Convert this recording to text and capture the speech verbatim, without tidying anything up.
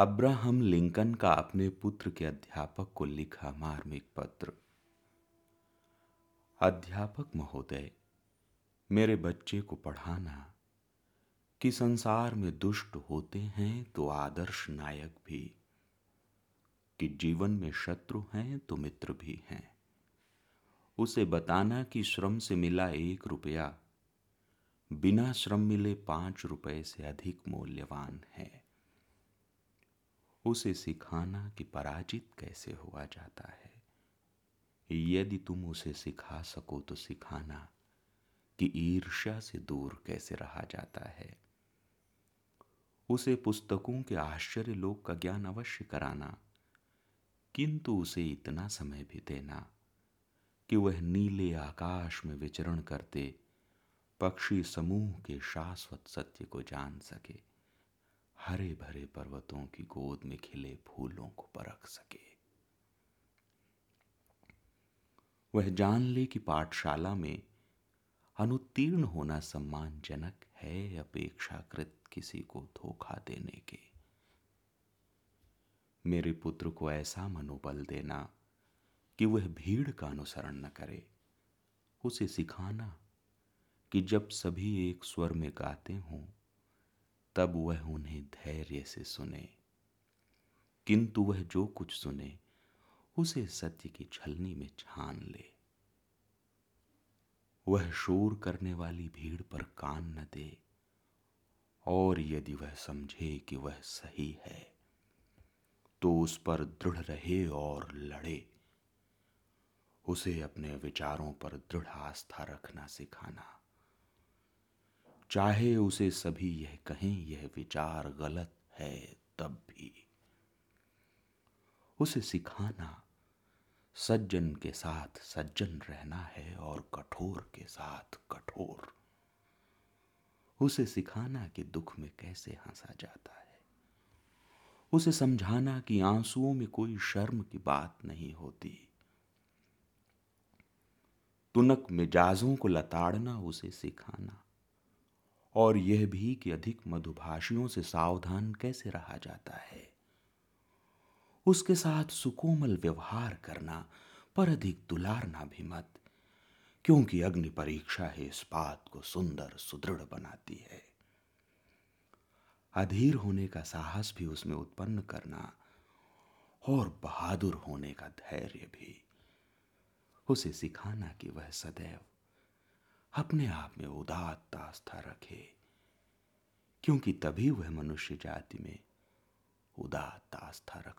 Abraham Lincoln का अपने पुत्र के अध्यापक को लिखा मार्मिक पत्र। अध्यापक महोदय, मेरे बच्चे को पढ़ाना कि संसार में दुष्ट होते हैं तो आदर्श नायक भी, कि जीवन में शत्रु हैं तो मित्र भी हैं। उसे बताना कि श्रम से मिला एक रुपया बिना श्रम मिले पांच रुपए से अधिक मूल्यवान है। उसे सिखाना कि पराजित कैसे हुआ जाता है। यदि तुम उसे सिखा सको तो सिखाना कि ईर्ष्या से दूर कैसे रहा जाता है। उसे पुस्तकों के आश्चर्य लोक का ज्ञान अवश्य कराना, किंतु उसे इतना समय भी देना कि वह नीले आकाश में विचरण करते पक्षी समूह के शाश्वत सत्य को जान सके, हरे भरे पर्वतों की गोद में खिले फूलों को परख सके। वह जान ले कि पाठशाला में अनुत्तीर्ण होना सम्मानजनक है अपेक्षाकृत किसी को धोखा देने के। मेरे पुत्र को ऐसा मनोबल देना कि वह भीड़ का अनुसरण न करे। उसे सिखाना कि जब सभी एक स्वर में गाते हों तब वह उन्हें धैर्य से सुने, किंतु वह जो कुछ सुने उसे सत्य की छलनी में छान ले। वह शोर करने वाली भीड़ पर कान न दे, और यदि वह समझे कि वह सही है तो उस पर दृढ़ रहे और लड़े। उसे अपने विचारों पर दृढ़ आस्था रखना सिखाना, चाहे उसे सभी यह कहें यह विचार गलत है तब भी। उसे सिखाना सज्जन के साथ सज्जन रहना है और कठोर के साथ कठोर। उसे सिखाना कि दुख में कैसे हंसा जाता है। उसे समझाना कि आंसुओं में कोई शर्म की बात नहीं होती। तुनक मिजाजों को लताड़ना उसे सिखाना, और यह भी कि अधिक मधुभाषियों से सावधान कैसे रहा जाता है। उसके साथ सुकोमल व्यवहार करना, पर अधिक दुलारना भी मत, क्योंकि अग्नि परीक्षा है इस बात को सुंदर सुदृढ़ बनाती है। अधीर होने का साहस भी उसमें उत्पन्न करना, और बहादुर होने का धैर्य भी। उसे सिखाना कि वह सदैव अपने आप में उदात्त आस्था रखे, क्योंकि तभी वह मनुष्य जाति में उदात्त आस्था रख